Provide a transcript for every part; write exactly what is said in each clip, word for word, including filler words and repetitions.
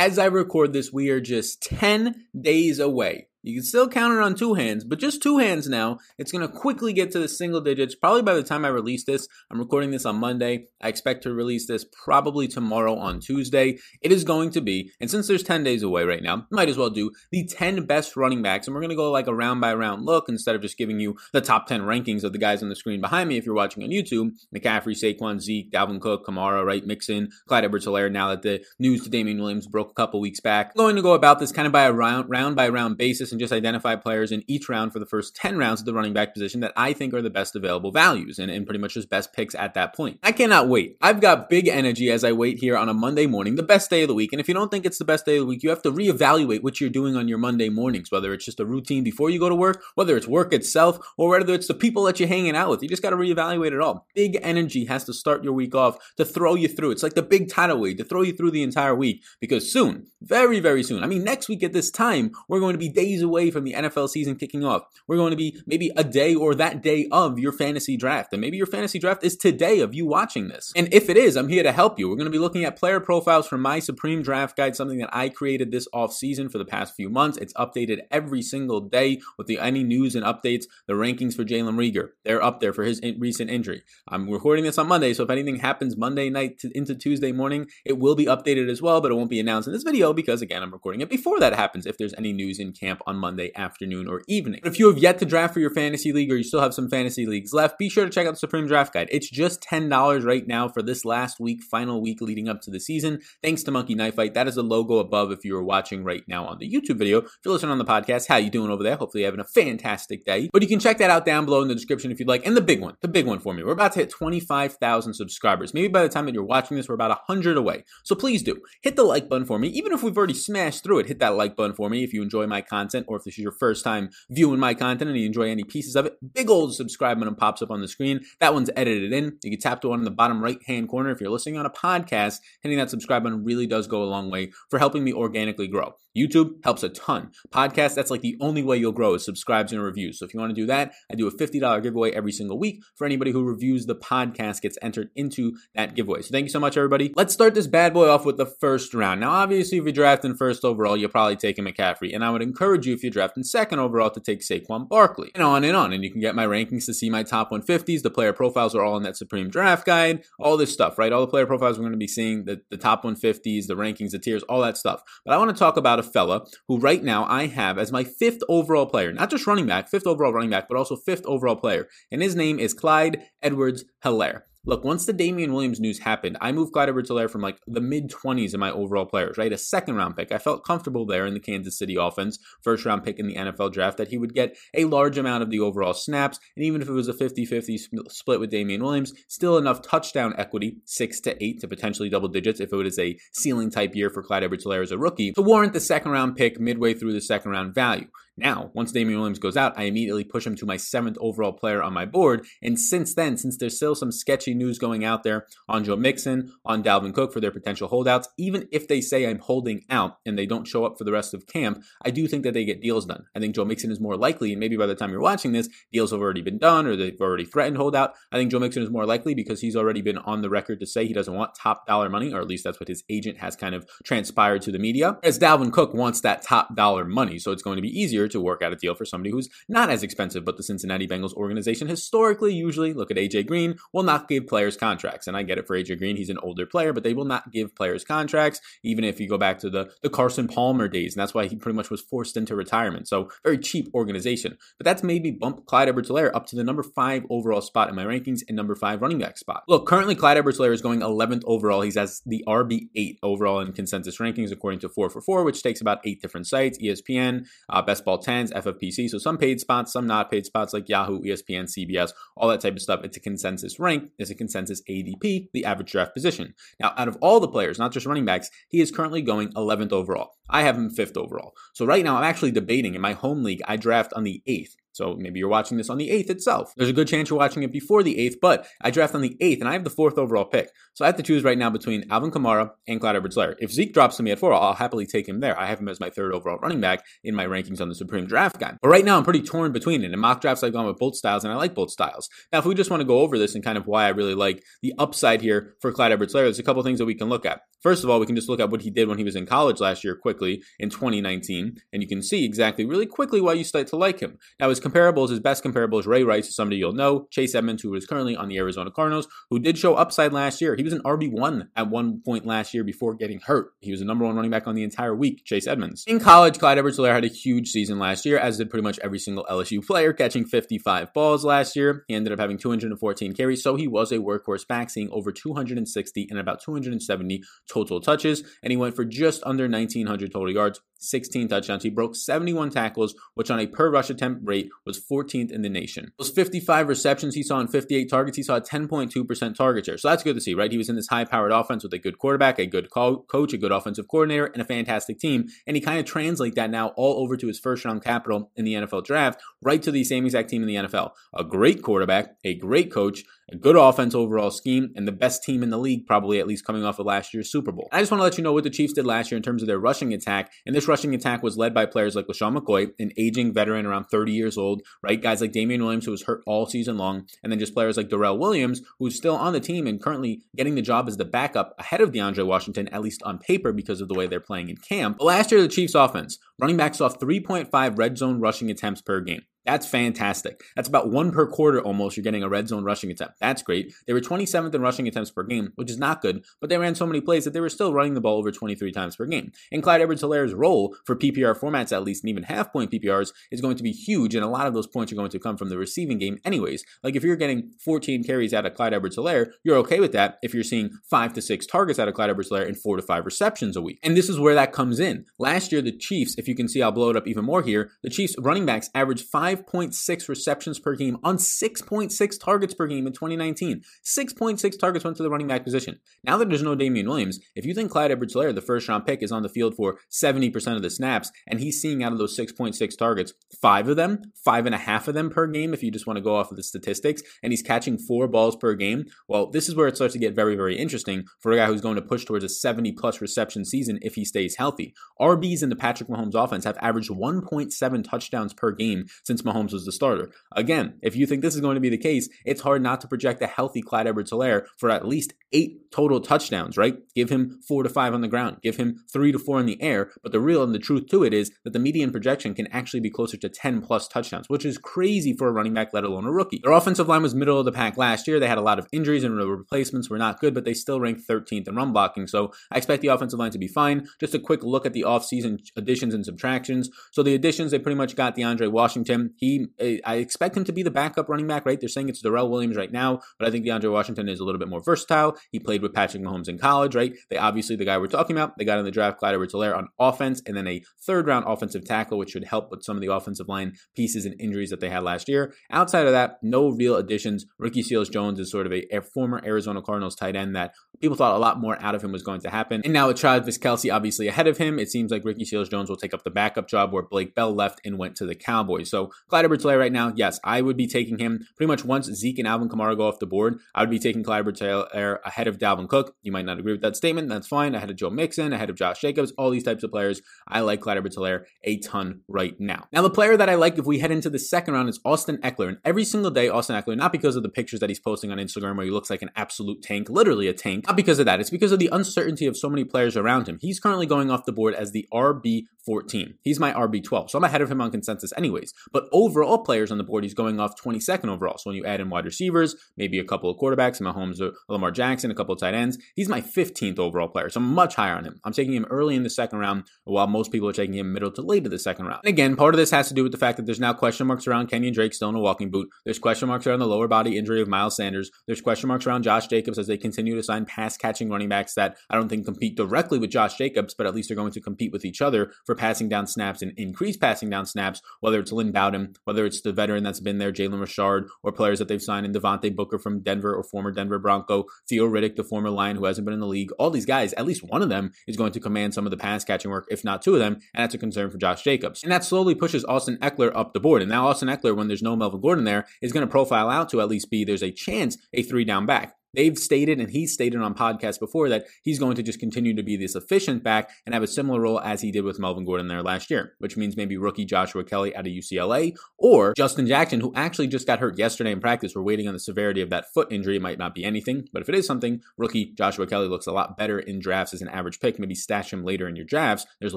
as I record this, we are just ten days away. You can still count it on two hands, but just two hands now. It's going to quickly get to the single digits. Probably by the time I release this, I'm recording this on Monday. I expect to release this probably tomorrow on Tuesday. It is going to be, and since there's ten days away right now, might as well do the ten best running backs. And we're going to go like a round by round look instead of just giving you the top ten rankings of the guys on the screen behind me. If you're watching on YouTube, McCaffrey, Saquon, Zeke, Dalvin Cook, Kamara, right? Mixon, Clyde Edwards-Helaire. Now that the news to Damian Williams broke a couple weeks back, I'm going to go about this kind of by a round, round by round basis, and just identify players in each round for the first ten rounds of the running back position that I think are the best available values and, and pretty much just best picks at that point. I cannot wait. I've got big energy as I wait here on a Monday morning, the best day of the week. And if you don't think it's the best day of the week, you have to reevaluate what you're doing on your Monday mornings, whether it's just a routine before you go to work, whether it's work itself, or whether it's the people that you're hanging out with. You just got to reevaluate it all. Big energy has to start your week off to throw you through. It's like the big tidal wave to throw you through the entire week, because soon, very, very soon, I mean, next week at this time, we're going to be days away from the N F L season kicking off. We're going to be maybe a day or that day of your fantasy draft. And maybe your fantasy draft is today of you watching this. And if it is, I'm here to help you. We're going to be looking at player profiles from my Supreme Draft Guide, something that I created this offseason for the past few months. It's updated every single day with the any news and updates. The rankings for Jalen Reagor, they're up there for his in- recent injury. I'm recording this on Monday, so if anything happens Monday night to- into Tuesday morning, it will be updated as well, but it won't be announced in this video because, again, I'm recording it before that happens if there's any news in camp on Monday afternoon or evening. But if you have yet to draft for your fantasy league, or you still have some fantasy leagues left, be sure to check out the Supreme Draft Guide. It's just ten dollars right now for this last week, final week leading up to the season. Thanks to Monkey Knife Fight. That is the logo above if you are watching right now on the YouTube video. If you're listening on the podcast, how you doing over there? Hopefully you're having a fantastic day. But you can check that out down below in the description if you'd like. And the big one, the big one for me. We're about to hit twenty-five thousand subscribers. Maybe by the time that you're watching this, we're about one hundred away. So please do hit the like button for me. Even if we've already smashed through it, hit that like button for me if you enjoy my content, or if this is your first time viewing my content and you enjoy any pieces of it. Big old subscribe button pops up on the screen. That one's edited in. You can tap the one in the bottom right-hand corner. If you're listening on a podcast, hitting that subscribe button really does go a long way for helping me organically grow. YouTube helps a ton. Podcast, that's like the only way you'll grow, is subscribes and reviews. So if you want to do that, I do a fifty dollars giveaway every single week. For anybody who reviews the podcast, gets entered into that giveaway. So thank you so much, everybody. Let's start this bad boy off with the first round. Now, obviously, if you're drafting first overall, you're probably taking McCaffrey. And I would encourage you, if you're drafting second overall, to take Saquon Barkley, and on and on. And you can get my rankings to see my top one fifties. The player profiles are all in that Supreme Draft Guide, all this stuff, right? All the player profiles we're going to be seeing, the, the top one fifties, the rankings, the tiers, all that stuff. But I want to talk about a fella who right now I have as my fifth overall player, not just running back, fifth overall running back, but also fifth overall player. And his name is Clyde Edwards-Helaire. Look, once the Damian Williams news happened, I moved Clyde Edwards-Helaire from like the mid-twenties in my overall players, right? A second-round pick. I felt comfortable there in the Kansas City offense, first-round pick in the N F L draft, that he would get a large amount of the overall snaps, and even if it was a fifty-fifty split with Damian Williams, still enough touchdown equity, six to eight, to potentially double digits if it was a ceiling-type year for Clyde Edwards-Helaire as a rookie, to warrant the second-round pick midway through the second-round value. Now, once Damian Williams goes out, I immediately push him to my seventh overall player on my board. And since then, since there's still some sketchy news going out there on Joe Mixon, on Dalvin Cook for their potential holdouts, even if they say I'm holding out and they don't show up for the rest of camp, I do think that they get deals done. I think Joe Mixon is more likely, and maybe by the time you're watching this, deals have already been done or they've already threatened holdout. I think Joe Mixon is more likely because he's already been on the record to say he doesn't want top dollar money, or at least that's what his agent has kind of transpired to the media. Whereas Dalvin Cook wants that top dollar money, so it's going to be easier to work out a deal for somebody who's not as expensive. But the Cincinnati Bengals organization historically, usually, look at A J Green, will not give players contracts. And I get it for A J Green, he's an older player, but they will not give players contracts, even if you go back to the, the Carson Palmer days. And that's why he pretty much was forced into retirement. So very cheap organization. But that's made me bump Clyde Edwards-Helaire up to the number five overall spot in my rankings and number five running back spot. Look, currently Clyde Edwards-Helaire is going eleventh overall. He's as the R B eight overall in consensus rankings, according to four for four, which takes about eight different sites, E S P N, uh, Best Ball tens, F F P C, so some paid spots, some not paid spots like Yahoo, E S P N, C B S, all that type of stuff. It's a consensus rank. It's a consensus A D P, the average draft position. Now, out of all the players, not just running backs, he is currently going eleventh overall. I have him fifth overall. So right now, I'm actually debating. In my home league, I draft on the eighth. So maybe you're watching this on the eighth itself. There's a good chance you're watching it before the eighth, but I draft on the eighth and I have the fourth overall pick. So I have to choose right now between Alvin Kamara and Clyde Edwards-Helaire. If Zeke drops to me at four, I'll happily take him there. I have him as my third overall running back in my rankings on the Supreme Draft Guide. But right now I'm pretty torn between it. In mock drafts, I've gone with both styles and I like both styles. Now, if we just want to go over this and kind of why I really like the upside here for Clyde Edwards-Helaire, there's a couple things that we can look at. First of all, we can just look at what he did when he was in college last year quickly in twenty nineteen, and you can see exactly really quickly why you start to like him. Now, his comparables, his best comparables, Ray Rice is somebody you'll know, Chase Edmonds, who is currently on the Arizona Cardinals, who did show upside last year. He was an R B one at one point last year before getting hurt. He was the number one running back on the entire week, Chase Edmonds. In college, Clyde Edwards-Helaire had a huge season last year, as did pretty much every single L S U player, catching fifty-five balls last year. He ended up having two hundred fourteen carries, so he was a workhorse back, seeing over two hundred sixty and about two hundred seventy total touches, and he went for just under nineteen hundred total yards, sixteen touchdowns. He broke seventy-one tackles, which on a per rush attempt rate was fourteenth in the nation. Those fifty-five receptions he saw in fifty-eight targets, he saw a ten point two percent target share. So that's good to see, right? He was in this high-powered offense with a good quarterback, a good co- coach, a good offensive coordinator, and a fantastic team. And he kind of translates that now all over to his first-round capital in the N F L draft, right to the same exact team in the N F L. A great quarterback, a great coach, a good offense overall scheme, and the best team in the league, probably at least coming off of last year's Super Bowl. I just want to let you know what the Chiefs did last year in terms of their rushing attack, and this rushing attack was led by players like LaShawn McCoy, an aging veteran around thirty years old, right? Guys like Damian Williams, who was hurt all season long, and then just players like Darrell Williams, who's still on the team and currently getting the job as the backup ahead of DeAndre Washington, at least on paper, because of the way they're playing in camp. But last year, the Chiefs offense, running backs saw three point five red zone rushing attempts per game. That's fantastic. That's about one per quarter almost you're getting a red zone rushing attempt. That's great. They were twenty-seventh in rushing attempts per game, which is not good, but they ran so many plays that they were still running the ball over twenty-three times per game. And Clyde Edwards-Helaire's role for P P R formats, at least, and even half-point P P Rs, is going to be huge, and a lot of those points are going to come from the receiving game anyways. Like, if you're getting fourteen carries out of Clyde Edwards-Helaire, you're okay with that if you're seeing five to six targets out of Clyde Edwards-Helaire and four to five receptions a week. And this is where that comes in. Last year, the Chiefs, if you can see, I'll blow it up even more here, the Chiefs running backs averaged five five point six receptions per game on six point six targets per game in twenty nineteen. six point six targets went to the running back position. Now that there's no Damian Williams, if you think Clyde Edwards-Helaire, the first round pick, is on the field for seventy percent of the snaps, and he's seeing out of those six point six targets, five of them, five and a half of them per game, if you just want to go off of the statistics, and he's catching four balls per game, well, this is where it starts to get very, very interesting for a guy who's going to push towards a seventy plus reception season if he stays healthy. R Bs in the Patrick Mahomes offense have averaged one point seven touchdowns per game since Mahomes was the starter. Again, if you think this is going to be the case, it's hard not to project a healthy Clyde Edwards-Helaire for at least eight total touchdowns, right? Give him four to five on the ground, give him three to four in the air, but the real and the truth to it is that the median projection can actually be closer to ten plus touchdowns, which is crazy for a running back, let alone a rookie. Their offensive line was middle of the pack last year. They had a lot of injuries and replacements were not good, but they still ranked thirteenth in run blocking, so I expect the offensive line to be fine. Just a quick look at the offseason additions and subtractions. So the additions, they pretty much got DeAndre Washington. He, I expect him to be the backup running back, right? They're saying it's Darrell Williams right now, but I think DeAndre Washington is a little bit more versatile. He played with Patrick Mahomes in college, right? They obviously, the guy we're talking about, they got in the draft Clyde Edwards-Helaire on offense, and then a third-round offensive tackle, which should help with some of the offensive line pieces and injuries that they had last year. Outside of that, no real additions. Ricky Seals-Jones is sort of a, a former Arizona Cardinals tight end that people thought a lot more out of him was going to happen. And now with Travis Kelce obviously ahead of him, it seems like Ricky Seals-Jones will take up the backup job where Blake Bell left and went to the Cowboys. So Clyde Edwards-Helaire right now, yes, I would be taking him pretty much once Zeke and Alvin Kamara go off the board. I would be taking Clyde Edwards-Helaire ahead of Dalvin Cook. You might not agree with that statement. That's fine. Ahead of Joe Mixon, ahead of Josh Jacobs, all these types of players. I like Clyde Edwards-Helaire a ton right now. Now, the player that I like if we head into the second round is Austin Eckler. And every single day, Austin Eckler, not because of the pictures that he's posting on Instagram where he looks like an absolute tank, literally a tank, not because of that. It's because of the uncertainty of so many players around him. He's currently going off the board as the R B fourteen. He's my R B twelve, so I'm ahead of him on consensus anyways. But overall players on the board, he's going off twenty-second overall. So when you add in wide receivers, maybe a couple of quarterbacks, Mahomes or Lamar Jackson, a couple of tight ends, he's my fifteenth overall player. So I'm much higher on him. I'm taking him early in the second round, while most people are taking him middle to late of the second round. And again, part of this has to do with the fact that there's now question marks around Kenyon Drake still in a walking boot. There's question marks around the lower body injury of Miles Sanders. There's question marks around Josh Jacobs as they continue to sign pass catching running backs that I don't think compete directly with Josh Jacobs, but at least they're going to compete with each other for passing down snaps and increase passing down snaps, whether it's Lynn Bowden, whether it's the veteran that's been there, Jalen Richard, or players that they've signed in Devontae Booker from Denver or former Denver Bronco, Theo Riddick, the former Lion who hasn't been in the league. All these guys, at least one of them is going to command some of the pass catching work, if not two of them. And that's a concern for Josh Jacobs. And that slowly pushes Austin Eckler up the board. And now Austin Eckler, when there's no Melvin Gordon there, is going to profile out to at least be, there's a chance, a three down back. They've stated, and he's stated on podcasts before, that he's going to just continue to be this efficient back and have a similar role as he did with Melvin Gordon there last year, which means maybe rookie Joshua Kelley out of U C L A or Justin Jackson, who actually just got hurt yesterday in practice. We're waiting on the severity of that foot injury. It might not be anything, but if it is something, rookie Joshua Kelley looks a lot better in drafts as an average pick. Maybe stash him later in your drafts. There's a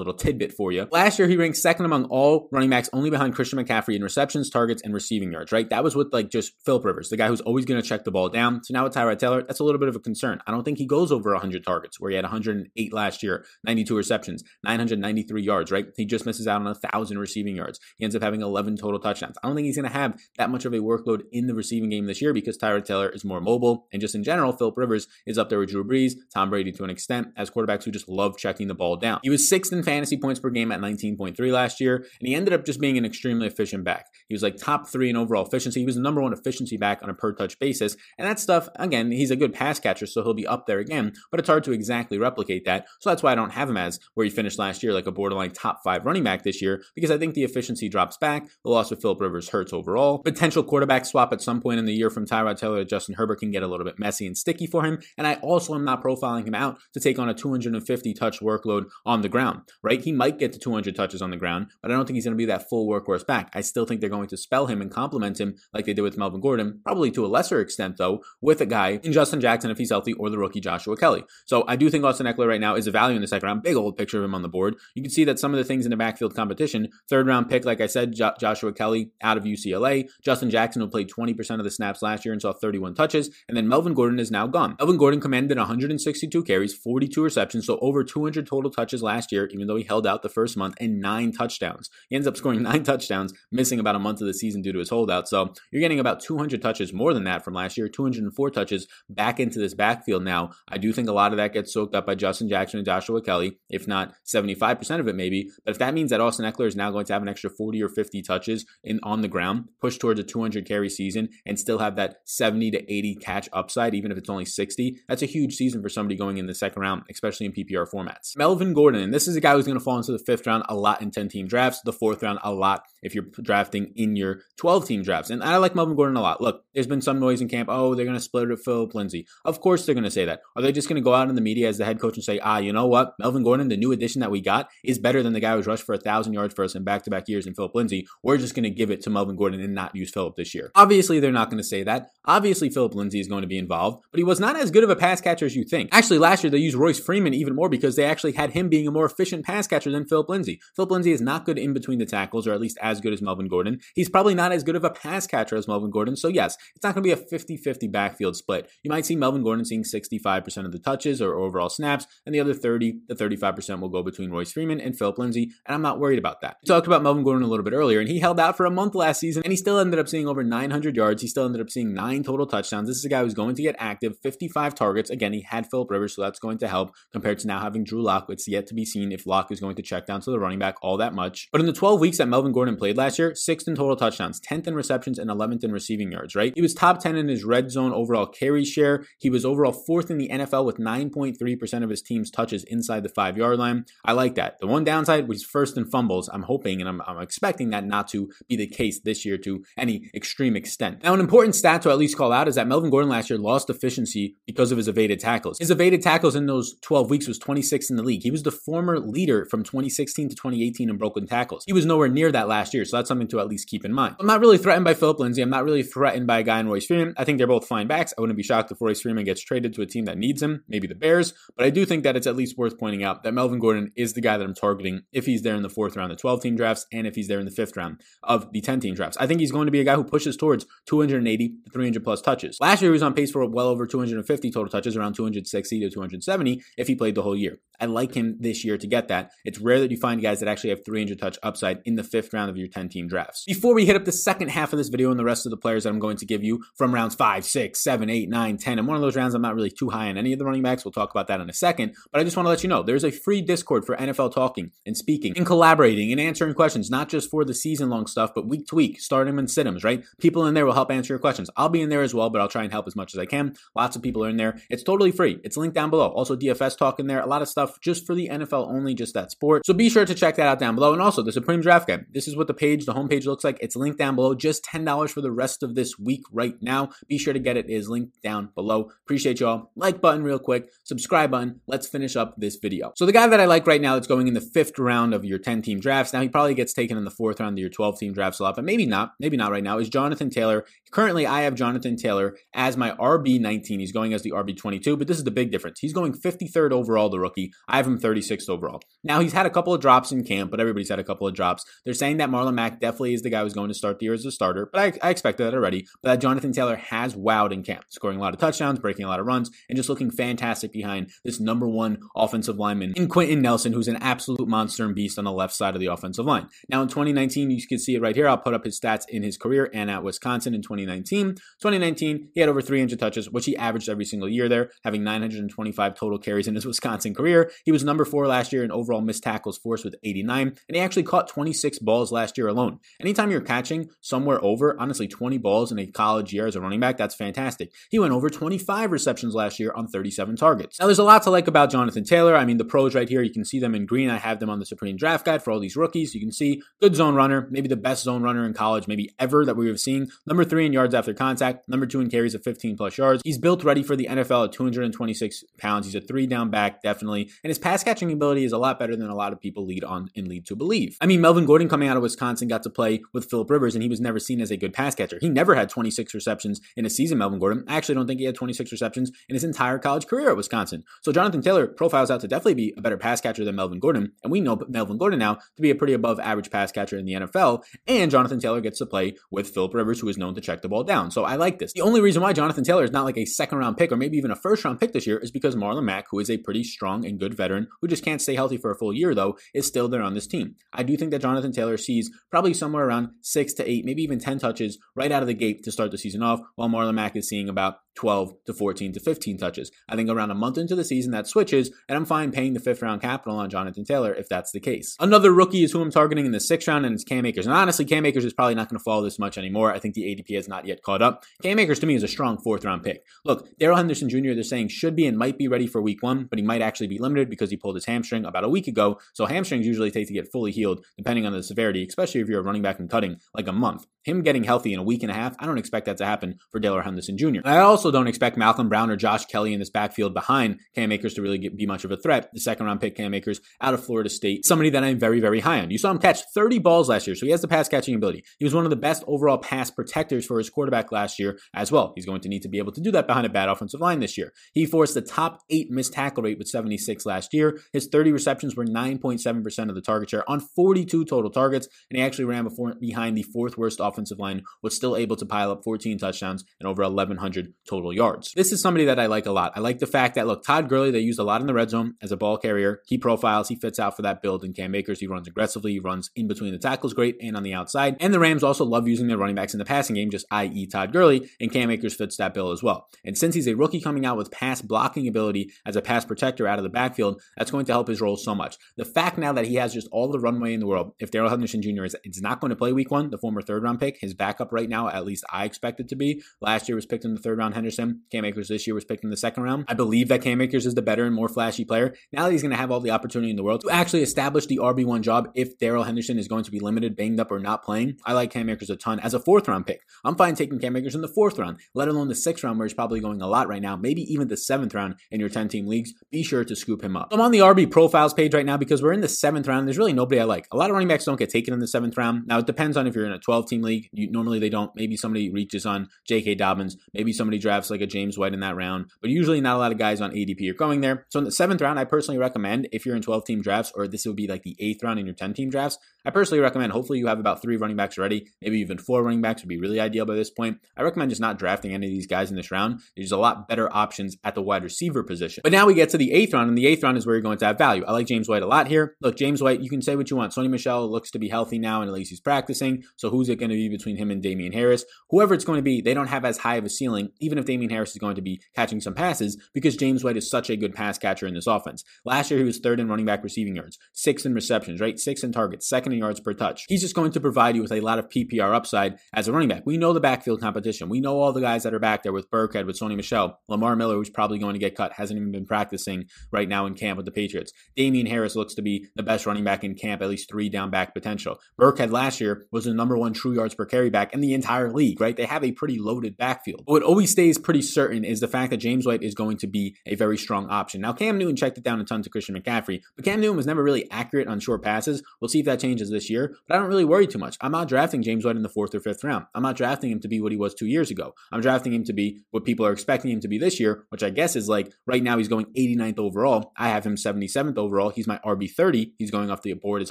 little tidbit for you. Last year, he ranked second among all running backs, only behind Christian McCaffrey in receptions, targets, and receiving yards, right? That was with like just Philip Rivers, the guy who's always going to check the ball down. So now with Tyrod Taylor, that's a little bit of a concern. I don't think he goes over one hundred targets, where he had one hundred eight last year, ninety-two receptions, nine hundred ninety-three yards, right? He just misses out on one thousand receiving yards. He ends up having eleven total touchdowns. I don't think he's going to have that much of a workload in the receiving game this year because Tyrod Taylor is more mobile. And just in general, Philip Rivers is up there with Drew Brees, Tom Brady to an extent, as quarterbacks who just love checking the ball down. He was sixth in fantasy points per game at nineteen point three last year, and he ended up just being an extremely efficient back. He was like top three in overall efficiency. He was the number one efficiency back on a per-touch basis. And that stuff, again, he's a good pass catcher, so he'll be up there again, but it's hard to exactly replicate that. So that's why I don't have him as where he finished last year, like a borderline top five running back this year, because I think the efficiency drops back. The loss of Philip Rivers hurts overall. Potential quarterback swap at some point in the year from Tyrod Taylor to Justin Herbert can get a little bit messy and sticky for him. And I also am not profiling him out to take on a two hundred fifty touch workload on the ground, right? He might get to two hundred touches on the ground, but I don't think he's going to be that full workhorse back. I still think they're going to spell him and complement him like they did with Melvin Gordon, probably to a lesser extent though, with a guy in Justin Jackson if he's healthy, or the rookie Joshua Kelley. So I do think Austin Eckler right now is a value in the second round. Big old picture of him on the board. You can see that some of the things in the backfield competition, third round pick, like I said, Jo- Joshua Kelley out of U C L A, Justin Jackson, who played twenty percent of the snaps last year and saw thirty-one touches, and then Melvin Gordon is now gone. Melvin Gordon commanded one hundred sixty-two carries, forty-two receptions, so over two hundred total touches last year, even though he held out the first month, and nine touchdowns. He ends up scoring nine touchdowns, missing about a month of the season due to his holdout. So you're getting about two hundred touches more than that from last year, two hundred four touches back into this backfield now. I do think a lot of that gets soaked up by Justin Jackson and Joshua Kelley, if not seventy-five percent of it maybe. But if that means that Austin Eckler is now going to have an extra forty or fifty touches in on the ground, push towards a two hundred carry season and still have that seventy to eighty catch upside, even if it's only sixty, that's a huge season for somebody going in the second round, especially in P P R formats. Melvin Gordon, and this is a guy who's going to fall into the fifth round a lot in ten-team drafts, the fourth round a lot if you're drafting in your twelve-team drafts. And I like Melvin Gordon a lot. Look, there's been some noise in camp. Oh, they're going to split it with Philip Lindsay. Of course they're going to say that. Are they just going to go out in the media as the head coach and say, ah, you know what? Melvin Gordon, the new addition that we got, is better than the guy who's rushed for one thousand yards for us in back-to-back years in Philip Lindsay. We're just going to give it to Melvin Gordon and not use Philip this year. Obviously, they're not going to say that. Obviously, Philip Lindsay is going to be involved, but he was not as good of a pass catcher as you think. Actually, last year, they used Royce Freeman even more because they actually had him being a more efficient pass catcher than Philip Lindsay. Philip Lindsay is not good in between the tackles, or at least as good as Melvin Gordon. He's probably not as good of a pass catcher as Melvin Gordon. So yes, it's not going to be a fifty-fifty backfield split. You might see Melvin Gordon seeing sixty-five percent of the touches or overall snaps, and the other thirty to thirty-five percent will go between Royce Freeman and Philip Lindsay, and I'm not worried about that. We talked about Melvin Gordon a little bit earlier, and he held out for a month last season, and he still ended up seeing over nine hundred yards. He still ended up seeing nine total touchdowns. This is a guy who's going to get active, fifty-five targets. Again, he had Philip Rivers, so that's going to help compared to now having Drew Lock. It's yet to be seen if Lock is going to check down to the running back all that much. But in the twelve weeks that Melvin Gordon played last year, sixth in total touchdowns, tenth in receptions, and eleventh in receiving yards, right? He was top ten in his red zone overall carry share. He was overall fourth in the N F L with nine point three percent of his team's touches inside the five-yard line. I like that. The one downside was first in fumbles. I'm hoping and I'm, I'm expecting that not to be the case this year to any extreme extent. Now, an important stat to at least call out is that Melvin Gordon last year lost efficiency because of his evaded tackles. His evaded tackles in those twelve weeks was twenty-six in the league. He was the former leader from twenty sixteen to twenty eighteen in broken tackles. He was nowhere near that last year, so that's something to at least keep in mind. I'm not really threatened by Philip Lindsay. I'm not really threatened by a guy in Royce Freeman. I think they're both fine backs. I wouldn't be shocked if Royce Freeman gets traded to a team that needs him, maybe the Bears, but I do think that it's at least worth pointing out that Melvin Gordon is the guy that I'm targeting if he's there in the fourth round of twelve-team drafts and if he's there in the fifth round of the ten-team drafts. I think he's going to be a guy who pushes towards two hundred eighty to three hundred plus touches. Last year, he was on pace for well over two hundred fifty total touches, around two hundred sixty to two hundred seventy if he played the whole year. I like him this year to get that. It's rare that you find guys that actually have three hundred touch upside in the fifth round of your ten-team drafts. Before we hit up the second half of this video and the rest of the players that I'm going to give you from rounds five, six, seven, eight, nine, ten. In one of those rounds, I'm not really too high on any of the running backs. We'll talk about that in a second. But I just want to let you know, there's a free Discord for N F L talking and speaking and collaborating and answering questions, not just for the season-long stuff, but week to week, stardom and sit-ems, right? People in there will help answer your questions. I'll be in there as well, but I'll try and help as much as I can. Lots of people are in there. It's totally free. It's linked down below. Also, D F S talk in there. A lot of stuff just for the N F L only, just that sport. So be sure to check that out down below. And also, the Supreme Draft Guide. This is what the page, the homepage looks like. It's linked down below. Just ten dollars for the rest of this week right now. Be sure to get it. It is linked down below. Appreciate y'all. Like button real quick. Subscribe button. Let's finish up this video. So the guy that I like right now that's going in the fifth round of your ten-team drafts, now he probably gets taken in the fourth round of your twelve-team drafts a lot, but maybe not. Maybe not right now, is Jonathan Taylor. Currently, I have Jonathan Taylor as my R B nineteen. He's going as the R B twenty-two, but this is the big difference. He's going fifty-third overall, the rookie. I have him thirty-sixth overall. Now, he's had a couple of drops in camp, but everybody's had a couple of drops. They're saying that Marlon Mack definitely is the guy who's going to start the year as a starter, but I, I expected that already, but that Jonathan Taylor has wowed in camp, scoring a lot of touchdowns, breaking a lot of runs, and just looking fantastic behind this number one offensive lineman in Quentin Nelson, who's an absolute monster and beast on the left side of the offensive line. Now, in twenty nineteen, you can see it right here. I'll put up his stats in his career and at Wisconsin in twenty nineteen. twenty nineteen, he had over three hundred touches, which he averaged every single year there, having nine hundred twenty-five total carries in his Wisconsin career. He was number four last year in overall missed tackles forced with eighty-nine, and he actually caught twenty-six balls last year alone. Anytime you're catching somewhere over, honestly, twenty balls in a college year as a running back, that's fantastic. He went over twenty-five receptions last year on thirty-seven targets. Now, there's a lot to like about Jonathan Taylor. I mean, the pros right here, you can see them in green. I have them on the Supreme Draft Guide for all these rookies. You can see good zone runner, maybe the best zone runner in college, maybe ever that we have seen. Number three in yards after contact, number two in carries of fifteen plus yards. He's built ready for the N F L at two hundred twenty-six pounds. He's a three down back, definitely. And his pass catching ability is a lot better than a lot of people lead on and lead to believe. I mean, Melvin Gordon coming out of Wisconsin got to play with Philip Rivers, and he was never seen as a good pass catcher. He never had twenty-six receptions in a season, Melvin Gordon. I actually don't think he had twenty-six receptions in his entire college career at Wisconsin. So Jonathan Taylor profiles out to definitely be a better pass catcher than Melvin Gordon. And we know Melvin Gordon now to be a pretty above average pass catcher in the N F L. And Jonathan Taylor gets to play with Philip Rivers, who is known to check the ball down. So I like this. The only reason why Jonathan Taylor is not like a second round pick or maybe even a first round pick this year is because Marlon Mack, who is a pretty strong and good veteran, who just can't stay healthy for a full year though, is still there on this team. I do think that Jonathan Taylor sees probably somewhere around six to eight, maybe even ten touches right out of the gate to start the season off, while Marlon Mack is seeing about twelve to fourteen to fifteen touches. I think around a month into the season that switches, and I'm fine paying the fifth round capital on Jonathan Taylor if that's the case. Another rookie is who I'm targeting in the sixth round, and it's Cam Akers. And honestly, Cam Akers is probably not going to fall this much anymore. I think the A D P has not yet caught up. Cam Akers to me is a strong fourth round pick. Look, Darrell Henderson Junior, they're saying should be and might be ready for week one, but he might actually be limited because he pulled his hamstring about a week ago. So hamstrings usually take to get fully healed, depending on the severity, especially if you're a running back and cutting, like a month. Him getting healthy in a week and a half, I don't expect that to happen for Darrell Henderson Junior I also don't expect Malcolm Brown or Josh Kelley in this backfield behind Cam Akers to really get, be much of a threat. The second round pick, Cam Akers, out of Florida State, somebody that I'm very, very high on. You saw him catch thirty balls last year, so he has the pass catching ability. He was one of the best overall pass protectors for his quarterback last year as well. He's going to need to be able to do that behind a bad offensive line this year. He forced the top eight missed tackle rate with seventy-six last year. His thirty receptions were nine point seven percent of the target share on forty-two total targets, and he actually ran before, behind the fourth worst offensive line, was still able to pile up fourteen touchdowns and over eleven hundred total yards. This is somebody that I like a lot. I like the fact that, look, Todd Gurley, they used a lot in the red zone as a ball carrier. He profiles, he fits out for that build, and Cam Akers, he runs aggressively, he runs in between the tackles great and on the outside. And the Rams also love using their running backs in the passing game, just that is. Todd Gurley, and Cam Akers fits that bill as well. And since he's a rookie coming out with pass blocking ability as a pass protector out of the backfield, that's going to help his role so much. The fact now that he has just all the runway in the world, if Darrell Henderson Junior is, is not going to play week one, the former third round pick, his backup right now, at least I expect it to be. Last year was picked in the third round, Henderson. Cam Akers this year was picked in the second round. I believe that Cam Akers is the better and more flashy player. Now that he's going to have all the opportunity in the world to actually establish the R B one job if Darrell Henderson is going to be limited, banged up, or not playing, I like Cam Akers a ton as a fourth round pick. I'm fine taking Cam Akers in the fourth round, let alone the sixth round where he's probably going a lot right now, maybe even the seventh round in your ten-team leagues. Be sure to scoop him up. I'm on the R B profiles page right now because we're in the seventh round. There's really nobody I like. A lot of running backs don't get taken in the seventh round. Now, it depends on if you're in a twelve-team league. You, normally, they don't. Maybe somebody reaches on J K Dobbins. Maybe somebody drafts like a James White in that round, but usually not a lot of guys on A D P are going there. So in the seventh round, I personally recommend if you're in twelve-team drafts, or this would be like the eighth round in your ten-team drafts, I personally recommend hopefully you have about three running backs already. Maybe even four running backs would be really ideal by this point. I recommend just not drafting any of these guys in this round. There's a lot better options at the wide receiver position. But now we get to the eighth round, and the eighth round is where you're going to have value. I like James White a lot here. Look, James White, you can say what you want. Sony Michel looks to be healthy now, and at least he's practicing. So who's it going to be between him and Damian Harris? Whoever it's going to be, they don't have as high of a ceiling, even even if Damian Harris is going to be catching some passes, because James White is such a good pass catcher in this offense. Last year, he was third in running back receiving yards, sixth in receptions, right? Sixth in targets, second in yards per touch. He's just going to provide you with a lot of P P R upside as a running back. We know the backfield competition. We know all the guys that are back there with Burkhead, with Sony Michel, Lamar Miller, who's probably going to get cut, hasn't even been practicing right now in camp with the Patriots. Damian Harris looks to be the best running back in camp, at least three down back potential. Burkhead last year was the number one true yards per carry back in the entire league, right? They have a pretty loaded backfield. But what always stays pretty certain is the fact that James White is going to be a very strong option. Now, Cam Newton checked it down a ton to Christian McCaffrey, but Cam Newton was never really accurate on short passes. We'll see if that changes this year, but I don't really worry too much. I'm not drafting James White in the fourth or fifth round. I'm not drafting him to be what he was two years ago. I'm drafting him to be what people are expecting him to be this year, which I guess is like right now he's going eighty-ninth overall. I have him seventy-seventh overall. He's my R B thirty. He's going off the board as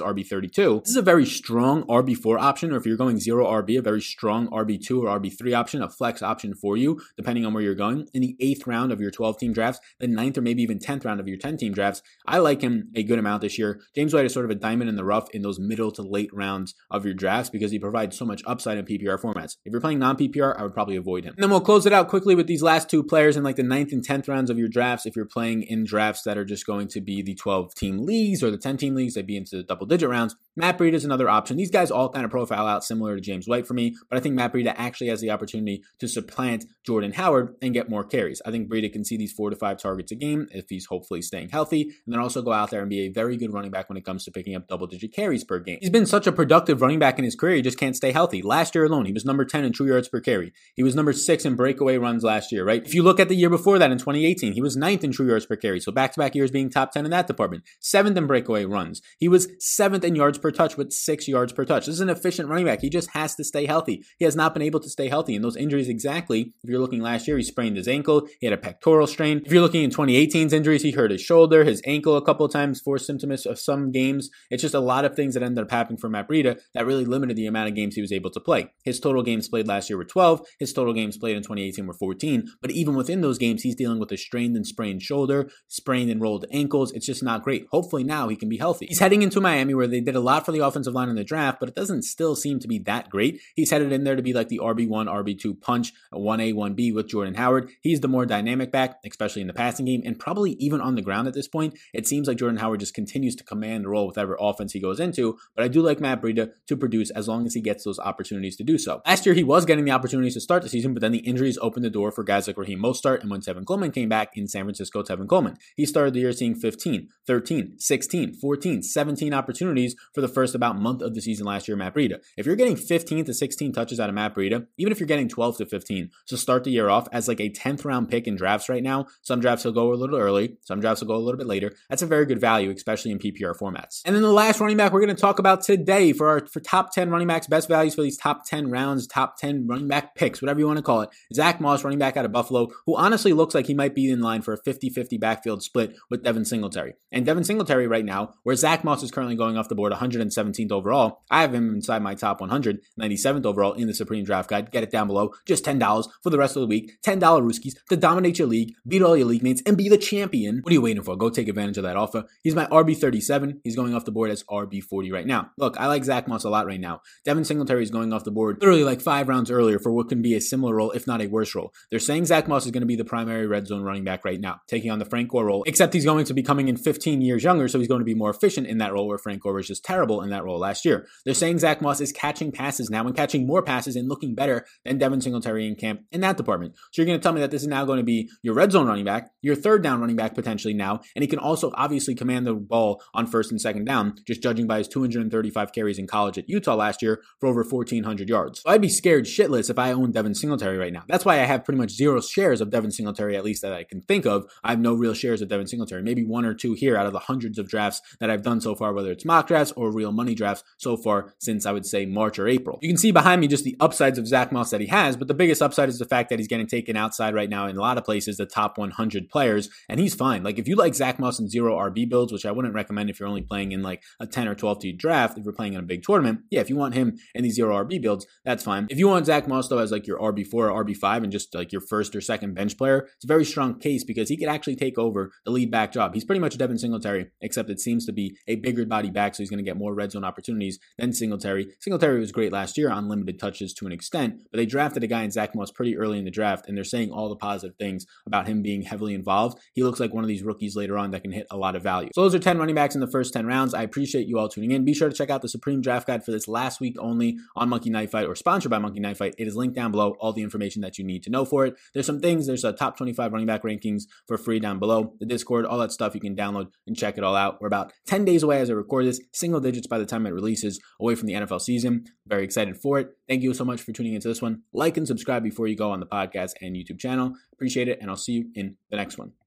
R B thirty-two. This is a very strong R B four option, or if you're going zero R B, a very strong R B two or R B three option, a flex option for you, depending on where you're going. In the eighth round of your twelve-team drafts, the ninth or maybe even tenth round of your ten-team drafts, I like him a good amount this year. James White is sort of a diamond in the rough in those middle to late rounds of your drafts because he provides so much upside in P P R formats. If you're playing non-P P R, I would probably avoid him. And then we'll close it out quickly with these last two players in like the ninth and tenth rounds of your drafts. If you're playing in drafts that are just going to be the twelve-team leagues or the ten-team leagues, they'd be into the double-digit rounds. Matt Breida is another option. These guys all kind of profile out similar to James White for me, but I think Matt Breida actually has the opportunity to supplant Jordan Howard and get more carries. I think Breida can see these four to five targets a game if he's hopefully staying healthy, and then also go out there and be a very good running back when it comes to picking up double-digit carries per game. He's been such a productive running back in his career, he just can't stay healthy. Last year alone, he was number ten in true yards per carry. He was number six in breakaway runs last year, right? If you look at the year before that in twenty eighteen, he was ninth in true yards per carry, so back-to-back years being top ten in that department. Seventh in breakaway runs. He was seventh in yards per touch with six yards per touch. This is an efficient running back. He just has to stay healthy. He has not been able to stay healthy, and those injuries exactly, if you're looking last year, he sprained his ankle, he had a pectoral strain. If you're looking in twenty eighteen's injuries, he hurt his shoulder, his ankle a couple of times, forced him to miss some games. It's just a lot of things that ended up happening for Matt Breida that really limited the amount of games he was able to play. His total games played last year were twelve. His total games played in twenty eighteen were fourteen, but even within those games, he's dealing with a strained and sprained shoulder, sprained and rolled ankles. It's just not great. Hopefully now he can be healthy. He's heading into Miami where they did a lot for the offensive line in the draft, but it doesn't still seem to be that great. He's headed in there to be like the R B one, R B two punch, a one A, one B with Jordan Howard. He's the more dynamic back, especially in the passing game, and probably even on the ground at this point. It seems like Jordan Howard just continues to command the role with every offense he goes into, but I do like Matt Breida to produce as long as he gets those opportunities to do so. Last year, he was getting the opportunities to start the season, but then the injuries opened the door for guys like Raheem Mostert, and when Tevin Coleman came back in San Francisco, Tevin Coleman, he started the year seeing fifteen, thirteen, sixteen, fourteen, seventeen opportunities for the first about month of the season last year, Matt Breida. If you're getting fifteen to sixteen touches out of Matt Breida, even if you're getting twelve to fifteen, so start the year off as like a tenth round pick in drafts right now. Some drafts will go a little early, some drafts will go a little bit later. That's a very good value, especially in P P R formats. And then the last running back we're going to talk about today for our for top ten running backs, best values for these top ten rounds, top ten running back picks, whatever you want to call it. Zach Moss, running back out of Buffalo, who honestly looks like he might be in line for a fifty-fifty backfield split with Devin Singletary. And Devin Singletary right now, where Zach Moss is currently going off the board one hundred seventeenth overall, I have him inside my top one hundred, ninety-seventh overall in the Supreme Draft Guide. Get it down below. Just ten dollars for the rest of the week. ten dollars Rooskies to dominate your league, beat all your league mates, and be the champion. What are you waiting for? Go take advantage of that offer. He's my R B thirty-seven. He's going off the board as R B forty right now. Look, I like Zach Moss a lot right now. Devin Singletary is going off the board literally like five rounds earlier for what can be a similar role, if not a worse role. They're saying Zach Moss is going to be the primary red zone running back right now, taking on the Frank Gore role, except he's going to be coming in fifteen years younger, so he's going to be more efficient in that role where Frank Gore was just terrible in that role last year. They're saying Zach Moss is catching passes now and catching more passes and looking better than Devin Singletary in camp in that department. So you're going to tell me that this is now going to be your red zone running back, your third down running back potentially now, and he can also obviously command the ball on first and second down, just judging by his two hundred thirty-five carries in college at Utah last year for over fourteen hundred yards. So I'd be scared shitless if I owned Devin Singletary right now. That's why I have pretty much zero shares of Devin Singletary, at least that I can think of. I have no real shares of Devin Singletary, maybe one or two here out of the hundreds of drafts that I've done so far, whether it's mock drafts or real money drafts so far since I would say March or April. You can see behind me just the upsides of Zach Moss that he has, but the biggest upside is the fact that he's getting taken outside right now in a lot of places, the top one hundred players, and he's fine. Like if you like Zach Moss in zero R B builds, which I wouldn't recommend if you're only playing in like a ten or twelve team draft, if you're playing in a big tournament, yeah, if you want him in these zero R B builds, that's fine. If you want Zach Moss though as like your R B four or R B five and just like your first or second bench player, it's a very strong case because he could actually take over the lead back job. He's pretty much Devin Singletary, except it seems to be a bigger body back, so he's going to get more red zone opportunities than Singletary. Singletary was great last year on limited touches to an extent, but they drafted a guy in Zach Moss pretty early in the draft, and they're saying all the positive things about him being heavily involved. He looks like one of these rookies later on that can hit a lot of value. So those are ten running backs in the first ten rounds. I appreciate you all tuning in. Be sure to check out the Supreme Draft Guide for this last week only on Monkey Knife Fight, or sponsored by Monkey Knife Fight. It is linked down below, all the information that you need to know for it. There's some things, there's a top twenty-five running back rankings for free down below, the Discord, all that stuff. You can download and check it all out. We're about ten days away as I record this, single digits by the time it releases, away from the N F L season. Very excited for it. Thank you so much for tuning into this one. Like and subscribe before you go on the podcast and YouTube channel. Appreciate it, and I'll see you in the next one.